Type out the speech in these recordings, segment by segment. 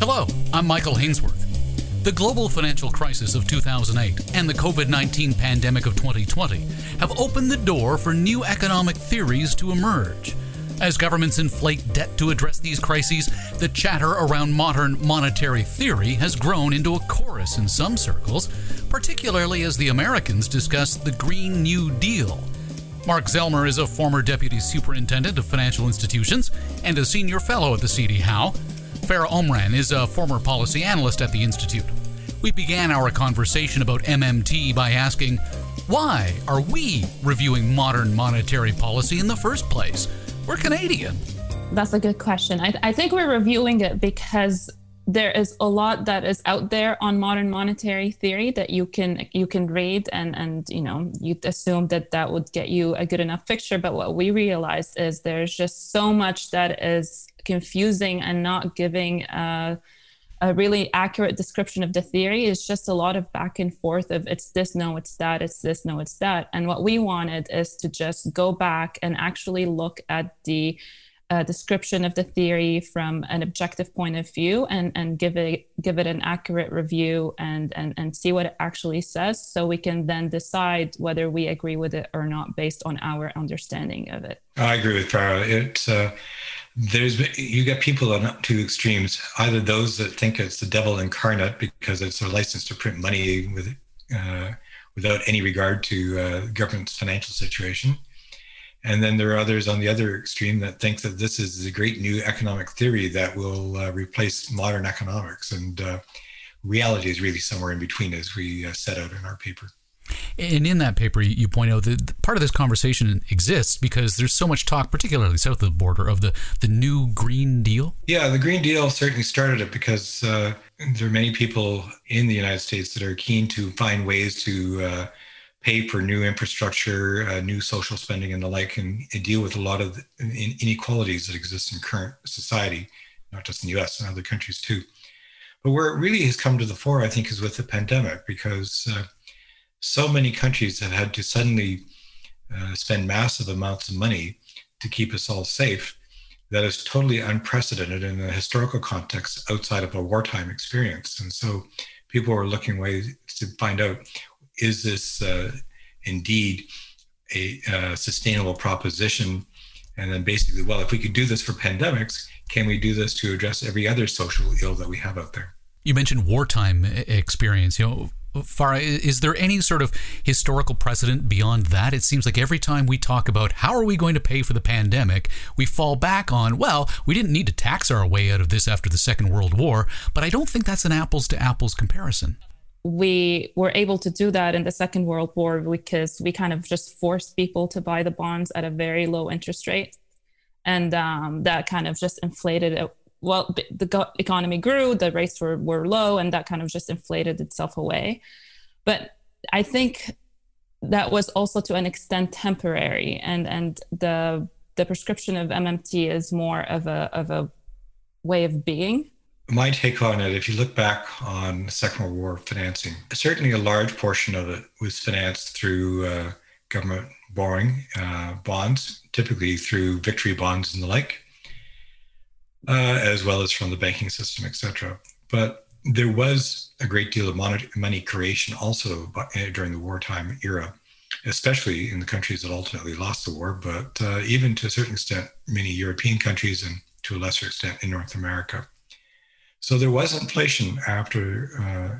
Hello, I'm Michael Hainsworth. The global financial crisis of 2008 and the COVID-19 pandemic of 2020 have opened the door for new economic theories to emerge. As governments inflate debt to address these crises, the chatter around modern monetary theory has grown into a chorus in some circles, particularly as the Americans discuss the Green New Deal. Mark Zelmer is a former deputy superintendent of financial institutions and a senior fellow at the C.D. Howe. Farah Omran is a former policy analyst at the Institute. We began our conversation about MMT by asking, why are we reviewing modern monetary policy in the first place? We're Canadian. That's a good question. I think we're reviewing it because there is a lot that is out there on modern monetary theory that you can read and you know, you'd assume that would get you a good enough picture. But what we realized is there's just so much that is confusing and not giving a really accurate description of the theory. It's just a lot of back and forth of it's this, no, it's that, it's this, no, it's that. And what we wanted is to just go back and actually look at the description of the theory from an objective point of view and give it an accurate review and see what it actually says, so we can then decide whether we agree with it or not based on our understanding of it. I agree with Farah. You get people on two extremes, either those that think it's the devil incarnate because it's a license to print money without any regard to government's financial situation. And then there are others on the other extreme that think that this is the great new economic theory that will replace modern economics. And reality is really somewhere in between, as we set out in our paper. And in that paper, you point out that part of this conversation exists because there's so much talk, particularly south of the border, of the new Green Deal. Yeah, the Green Deal certainly started it because there are many people in the United States that are keen to find ways to pay for new infrastructure, new social spending and the like, and deal with a lot of the inequalities that exist in current society, not just in the US, and other countries too. But where it really has come to the fore, I think, is with the pandemic, because so many countries have had to suddenly spend massive amounts of money to keep us all safe. That is totally unprecedented in a historical context outside of a wartime experience. And so people are looking ways to find out, is this indeed a sustainable proposition? And then basically, well, if we could do this for pandemics, can we do this to address every other social ill that we have out there? You mentioned wartime experience. You know, Farah, is there any sort of historical precedent beyond that? It seems like every time we talk about how are we going to pay for the pandemic, we fall back on, well, we didn't need to tax our way out of this after the Second World War, but I don't think that's an apples-to-apples comparison. We were able to do that in the Second World War because we kind of just forced people to buy the bonds at a very low interest rate. And that kind of just inflated it. Well, the economy grew, the rates were low, and that kind of just inflated itself away. But I think that was also to an extent temporary. And the prescription of MMT is more of a way of being. My take on it, if you look back on Second World War financing, certainly a large portion of it was financed through government borrowing, bonds, typically through victory bonds and the like, as well as from the banking system, etc. But there was a great deal of money creation also during the wartime era, especially in the countries that ultimately lost the war, but even to a certain extent, many European countries and to a lesser extent in North America. So there was inflation after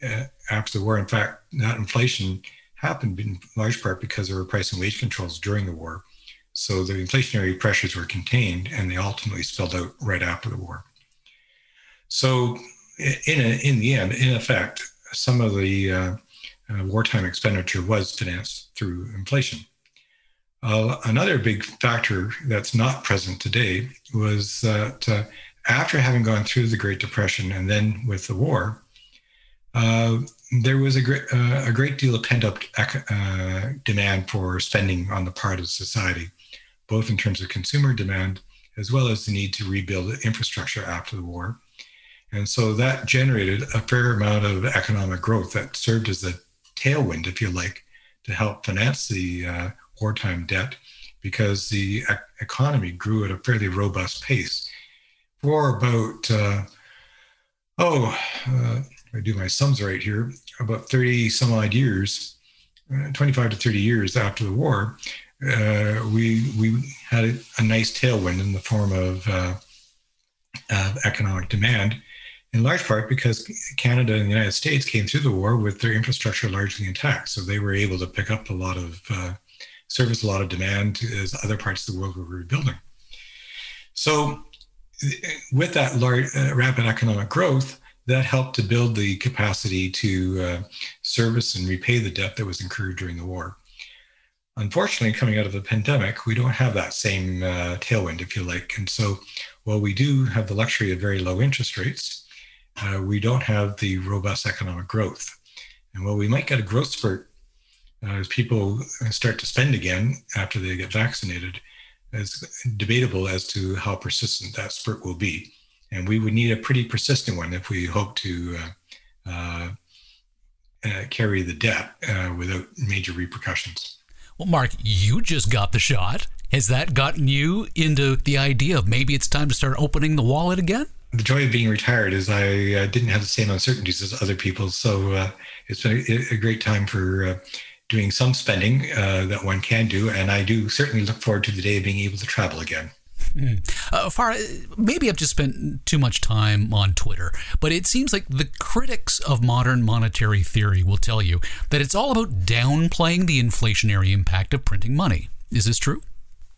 the war. In fact, that inflation happened in large part because there were price and wage controls during the war. So the inflationary pressures were contained, and they ultimately spilled out right after the war. So in effect, some of the wartime expenditure was financed through inflation. Another big factor that's not present today was that after having gone through the Great Depression and then with the war, there was a great deal of pent-up demand for spending on the part of society, both in terms of consumer demand as well as the need to rebuild infrastructure after the war. And so that generated a fair amount of economic growth that served as a tailwind, if you like, to help finance the wartime debt, because the economy grew at a fairly robust pace for about I do my sums right here, about 30 some odd years, 25 to 30 years after the war, we had a nice tailwind in the form of economic demand, in large part because Canada and the United States came through the war with their infrastructure largely intact. So they were able to pick up a lot of service, a lot of demand as other parts of the world were rebuilding. So with that large, rapid economic growth, that helped to build the capacity to service and repay the debt that was incurred during the war. Unfortunately, coming out of the pandemic, we don't have that same tailwind, if you like. And so while we do have the luxury of very low interest rates, we don't have the robust economic growth. And while we might get a growth spurt as people start to spend again after they get vaccinated, it's debatable as to how persistent that spurt will be. And we would need a pretty persistent one if we hope to carry the debt without major repercussions. Well, Mark, you just got the shot. Has that gotten you into the idea of maybe it's time to start opening the wallet again? The joy of being retired is I didn't have the same uncertainties as other people. So it's been a great time for doing some spending that one can do. And I do certainly look forward to the day of being able to travel again. Farah, maybe I've just spent too much time on Twitter, but it seems like the critics of modern monetary theory will tell you that it's all about downplaying the inflationary impact of printing money. Is this true?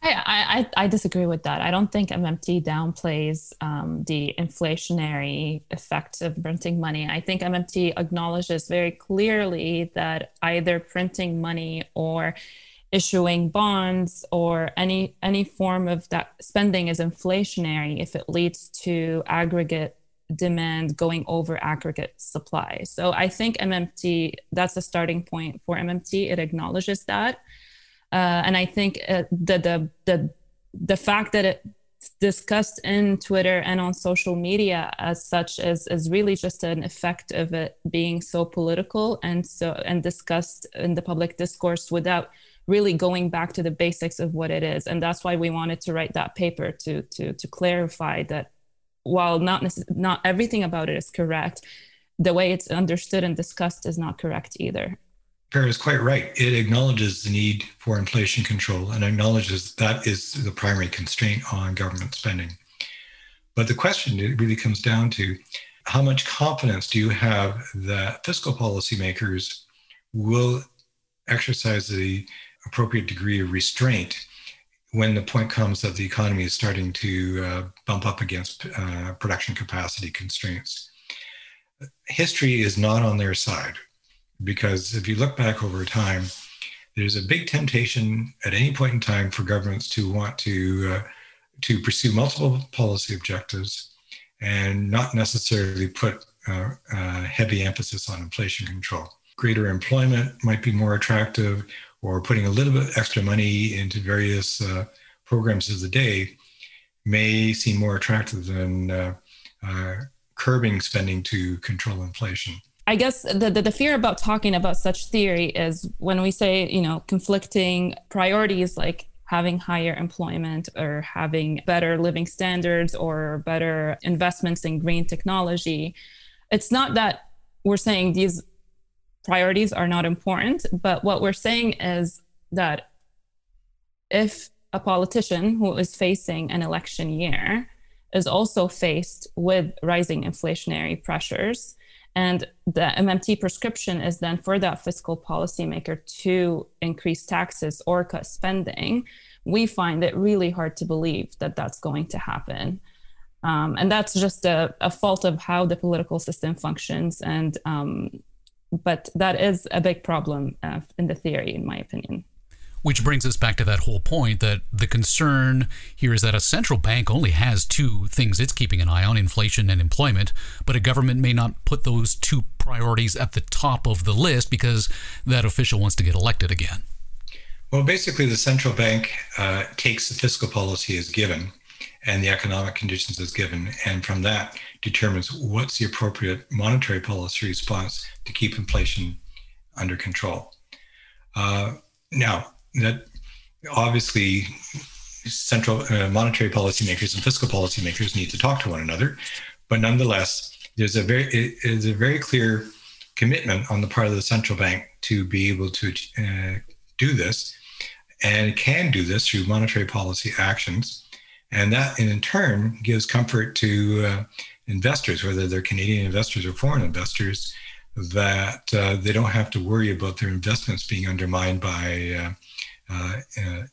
I disagree with that. I don't think MMT downplays the inflationary effects of printing money. I think MMT acknowledges very clearly that either printing money or issuing bonds or any form of that spending is inflationary if it leads to aggregate demand going over aggregate supply. So I think MMT, that's a starting point for MMT. It acknowledges that. And I think the fact that it discussed in Twitter and on social media as such is really just an effect of it being so political and discussed in the public discourse without really going back to the basics of what it is. And that's why we wanted to write that paper to clarify that while not everything about it is correct, the way it's understood and discussed is not correct either. Farah is quite right. It acknowledges the need for inflation control and acknowledges that is the primary constraint on government spending. But the question it really comes down to, how much confidence do you have that fiscal policymakers will exercise the appropriate degree of restraint when the point comes that the economy is starting to bump up against production capacity constraints? History is not on their side, because if you look back over time, there's a big temptation at any point in time for governments to want to pursue multiple policy objectives and not necessarily put heavy emphasis on inflation control. Greater employment might be more attractive, or putting a little bit extra money into various programs of the day may seem more attractive than curbing spending to control inflation. I guess the fear about talking about such theory is when we say, conflicting priorities like having higher employment or having better living standards or better investments in green technology. It's not that we're saying these priorities are not important, but what we're saying is that if a politician who is facing an election year is also faced with rising inflationary pressures, and the MMT prescription is then for that fiscal policymaker to increase taxes or cut spending, we find it really hard to believe that that's going to happen. And that's just a fault of how the political system functions. And but that is a big problem in the theory, in my opinion. Which brings us back to that whole point that the concern here is that a central bank only has two things it's keeping an eye on, inflation and employment, but a government may not put those two priorities at the top of the list because that official wants to get elected again. Well, basically, the central bank takes the fiscal policy as given and the economic conditions as given, and from that determines what's the appropriate monetary policy response to keep inflation under control. Now, that obviously central monetary policymakers and fiscal policymakers need to talk to one another, but nonetheless, It is a very clear commitment on the part of the central bank to be able to do this, and can do this through monetary policy actions. And that in turn gives comfort to investors, whether they're Canadian investors or foreign investors, that they don't have to worry about their investments being undermined by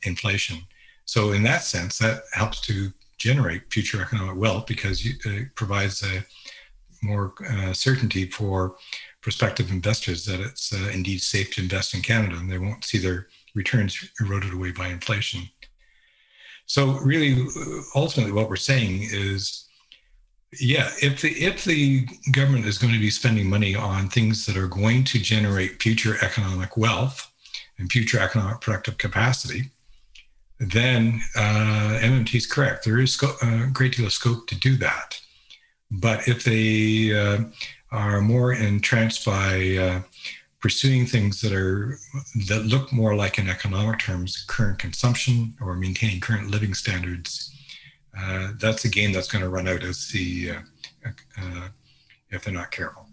inflation. So in that sense, that helps to generate future economic wealth, because it provides a more certainty for prospective investors that it's indeed safe to invest in Canada, and they won't see their returns eroded away by inflation. So really, ultimately, what we're saying is, yeah, if the government is going to be spending money on things that are going to generate future economic wealth and future economic productive capacity, then MMT is correct. There is a great deal of scope to do that. But if they are more entranced by pursuing things that look more like, in economic terms, current consumption or maintaining current living standards, that's a game that's going to run out if they're not careful.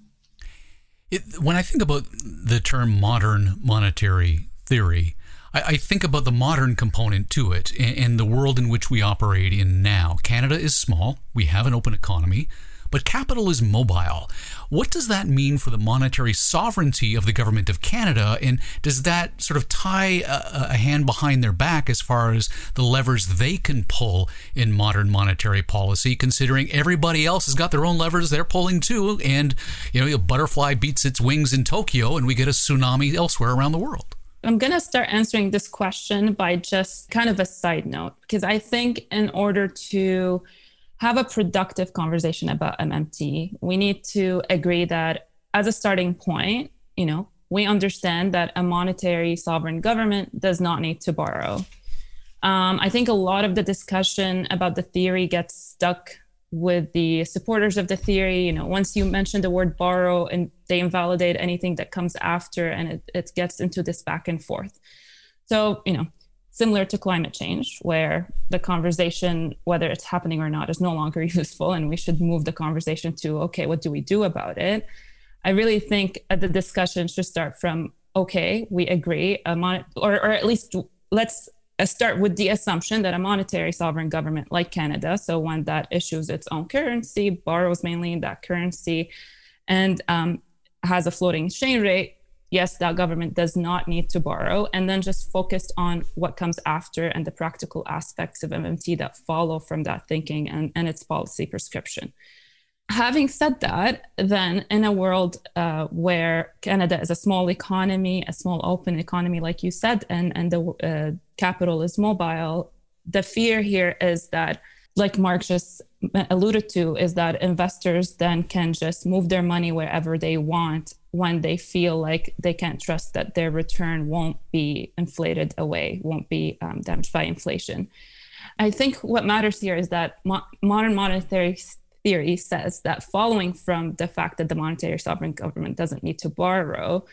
When I think about the term modern monetary theory, I think about the modern component to it and the world in which we operate in now. Canada is small. We have an open economy, but capital is mobile. What does that mean for the monetary sovereignty of the government of Canada? And does that sort of tie a hand behind their back as far as the levers they can pull in modern monetary policy, considering everybody else has got their own levers they're pulling too? And, you know, a butterfly beats its wings in Tokyo and we get a tsunami elsewhere around the world. I'm going to start answering this question by just kind of a side note, because I think in order to have a productive conversation about MMT, we need to agree that as a starting point, you know, we understand that a monetary sovereign government does not need to borrow. I think a lot of the discussion about the theory gets stuck with the supporters of the theory. You know, once you mention the word borrow, and they invalidate anything that comes after, and it gets into this back and forth. So, you know, similar to climate change, where the conversation, whether it's happening or not, is no longer useful, and we should move the conversation to, okay, what do we do about it? I really think the discussion should start from, okay, we agree, or at least let's start with the assumption that a monetary sovereign government like Canada, so one that issues its own currency, borrows mainly in that currency, and has a floating exchange rate, yes, that government does not need to borrow, and then just focused on what comes after and the practical aspects of MMT that follow from that thinking and its policy prescription. Having said that, then in a world where Canada is a small economy, a small open economy, like you said, and the capital is mobile, the fear here is that, like Mark just alluded to, is that investors then can just move their money wherever they want when they feel like they can't trust that their return won't be inflated away, won't be damaged by inflation. I think what matters here is that modern monetary theory says that, following from the fact that the monetary sovereign government doesn't need to borrow,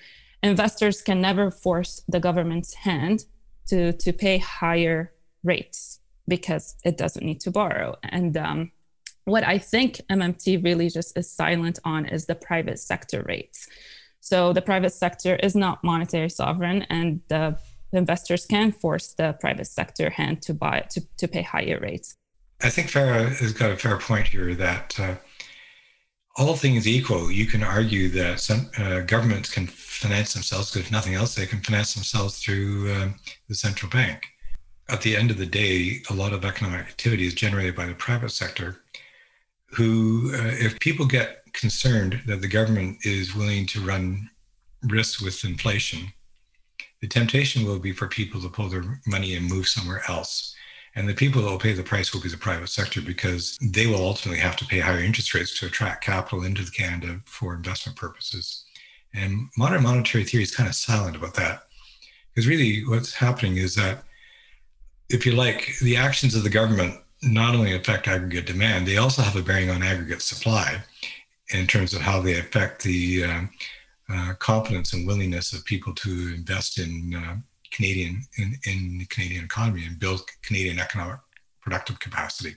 investors can never force the government's hand to pay higher rates because it doesn't need to borrow. And what I think MMT really just is silent on is the private sector rates. So the private sector is not monetary sovereign, and the investors can force the private sector hand to pay higher rates. I think Farah has got a fair point here that all things equal, you can argue that some governments can finance themselves, because if nothing else, they can finance themselves through the central bank. At the end of the day, a lot of economic activity is generated by the private sector, who, if people get concerned that the government is willing to run risks with inflation, the temptation will be for people to pull their money and move somewhere else. And the people that will pay the price will be the private sector, because they will ultimately have to pay higher interest rates to attract capital into Canada for investment purposes. And modern monetary theory is kind of silent about that, because really what's happening is that, if you like, the actions of the government not only affect aggregate demand, they also have a bearing on aggregate supply in terms of how they affect the confidence and willingness of people to invest in the Canadian economy and build Canadian economic productive capacity.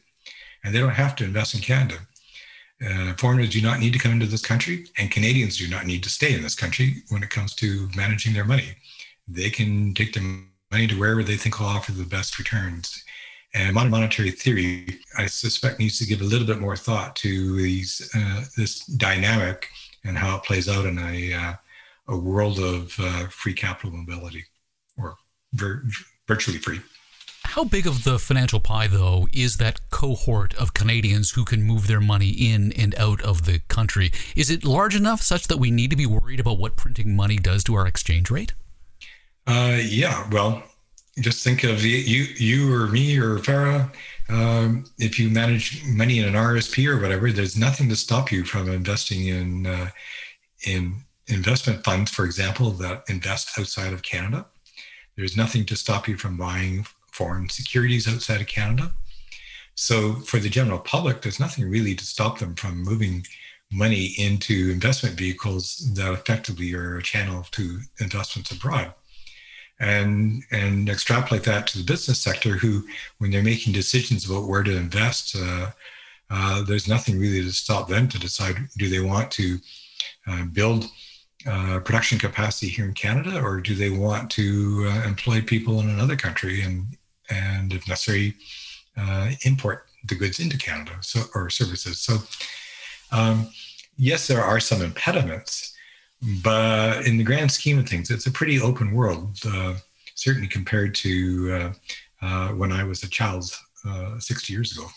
And they don't have to invest in Canada. Foreigners do not need to come into this country, and Canadians do not need to stay in this country when it comes to managing their money. They can take their money to wherever they think will offer the best returns. And modern monetary theory, I suspect, needs to give a little bit more thought to these this dynamic and how it plays out in a world of free capital mobility, or virtually free. How big of the financial pie, though, is that cohort of Canadians who can move their money in and out of the country? Is it large enough such that we need to be worried about what printing money does to our exchange rate? Yeah, well, just think of you or me or Farah. If you manage money in an RRSP or whatever, there's nothing to stop you from investing in investment funds, for example, that invest outside of Canada. There's nothing to stop you from buying foreign securities outside of Canada. So for the general public, there's nothing really to stop them from moving money into investment vehicles that effectively are a channel to investments abroad. And extrapolate that to the business sector, who, when they're making decisions about where to invest, there's nothing really to stop them to decide, do they want to build production capacity here in Canada, or do they want to employ people in another country and if necessary, import the goods into Canada, so, or services. So yes, there are some impediments, but in the grand scheme of things, it's a pretty open world, certainly compared to when I was a child 60 years ago.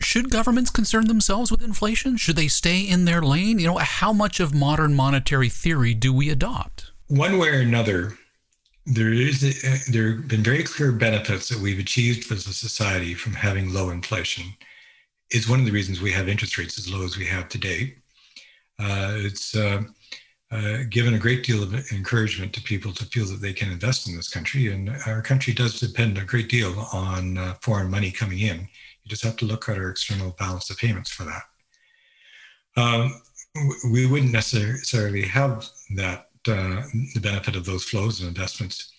Should governments concern themselves with inflation? Should they stay in their lane? You know, how much of modern monetary theory do we adopt? One way or another, there have been very clear benefits that we've achieved as a society from having low inflation. It's one of the reasons we have interest rates as low as we have today. It's given a great deal of encouragement to people to feel that they can invest in this country. And our country does depend a great deal on foreign money coming in. You just have to look at our external balance of payments for that. We wouldn't necessarily have that the benefit of those flows and investments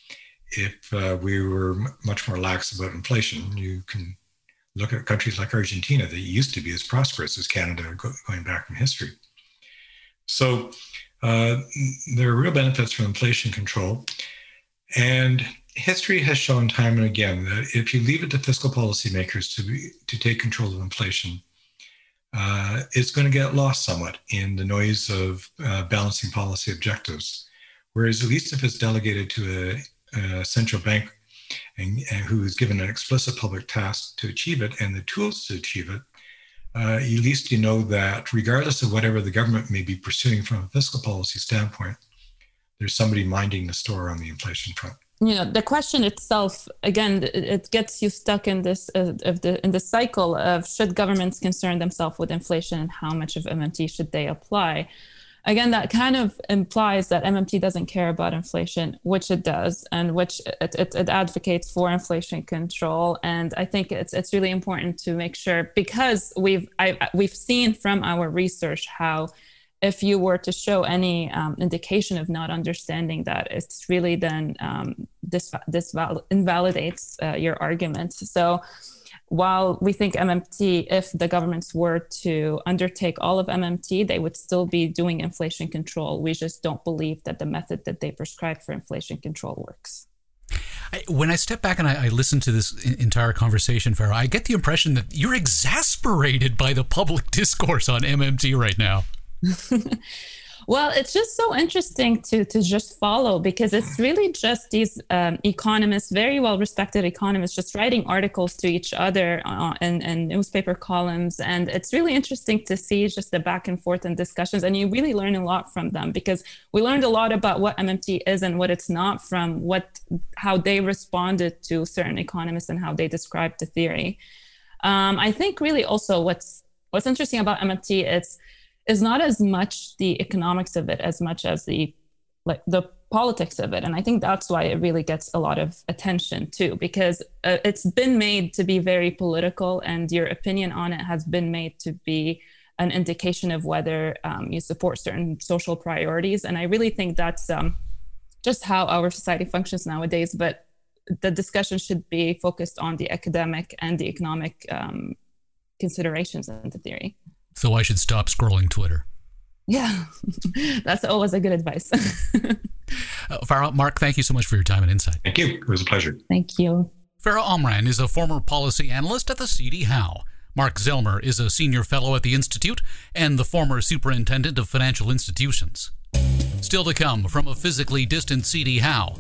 if we were much more lax about inflation. You can look at countries like Argentina that used to be as prosperous as Canada going back in history. So there are real benefits from inflation control. And history has shown time and again that if you leave it to fiscal policymakers to take control of inflation, it's going to get lost somewhat in the noise of balancing policy objectives. Whereas at least if it's delegated to a central bank and who is given an explicit public task to achieve it and the tools to achieve it, at least you know that regardless of whatever the government may be pursuing from a fiscal policy standpoint, there's somebody minding the store on the inflation front. You know, the question itself, again, it gets you stuck in this in the cycle of should governments concern themselves with inflation and how much of MMT should they apply? Again, that kind of implies that MMT doesn't care about inflation, which it does, and which it advocates for inflation control. And I think it's really important to make sure, because we've seen from our research how if you were to show any indication of not understanding that, it's really then this invalidates your argument. So while we think MMT, if the governments were to undertake all of MMT, they would still be doing inflation control. We just don't believe that the method that they prescribe for inflation control works. When I step back and I listen to this entire conversation, Farah, I get the impression that you're exasperated by the public discourse on MMT right now. Well, it's just so interesting to just follow, because it's really just these economists, very well-respected economists, just writing articles to each other and newspaper columns. And it's really interesting to see just the back and forth and discussions. And you really learn a lot from them, because we learned a lot about what MMT is and what it's not from how they responded to certain economists and how they described the theory. I think really also what's interesting about MMT is not as much the economics of it as much as the politics of it. And I think that's why it really gets a lot of attention too, because it's been made to be very political, and your opinion on it has been made to be an indication of whether you support certain social priorities. And I really think that's just how our society functions nowadays, but the discussion should be focused on the academic and the economic considerations in the theory. so I should stop scrolling Twitter. Yeah, that's always a good advice. Farah, Mark, thank you so much for your time and insight. Thank you. It was a pleasure. Thank you. Farah Omran is a former policy analyst at the C.D. Howe. Mark Zelmer is a senior fellow at the Institute and the former superintendent of financial institutions. Still to come from a physically distant C.D. Howe,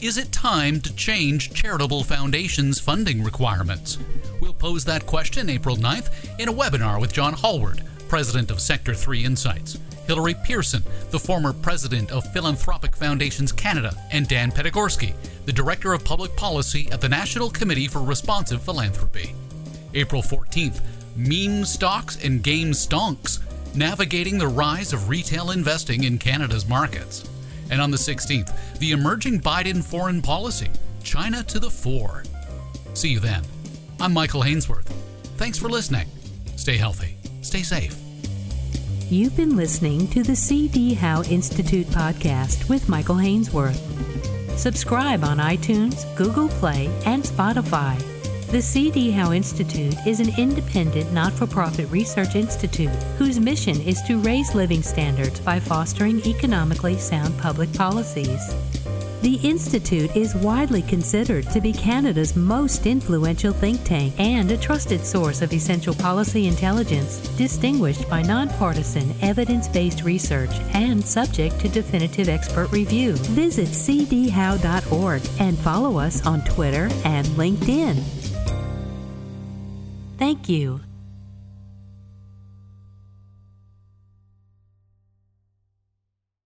is it time to change charitable foundations' funding requirements? We'll pose that question April 9th in a webinar with John Hallward, president of Sector 3 Insights, Hillary Pearson, the former president of Philanthropic Foundations Canada, and Dan Pedagorski, the director of public policy at the National Committee for Responsive Philanthropy. April 14th, meme stocks and game stonks, navigating the rise of retail investing in Canada's markets. And on the 16th, the emerging Biden foreign policy, China to the fore. See you then. I'm Michael Hainsworth. Thanks for listening. Stay healthy. Stay safe. You've been listening to the C.D. Howe Institute podcast with Michael Hainsworth. Subscribe on iTunes, Google Play, and Spotify. The C.D. Howe Institute is an independent, not-for-profit research institute whose mission is to raise living standards by fostering economically sound public policies. The Institute is widely considered to be Canada's most influential think tank and a trusted source of essential policy intelligence, distinguished by nonpartisan, evidence-based research and subject to definitive expert review. Visit cdhowe.org and follow us on Twitter and LinkedIn. Thank you.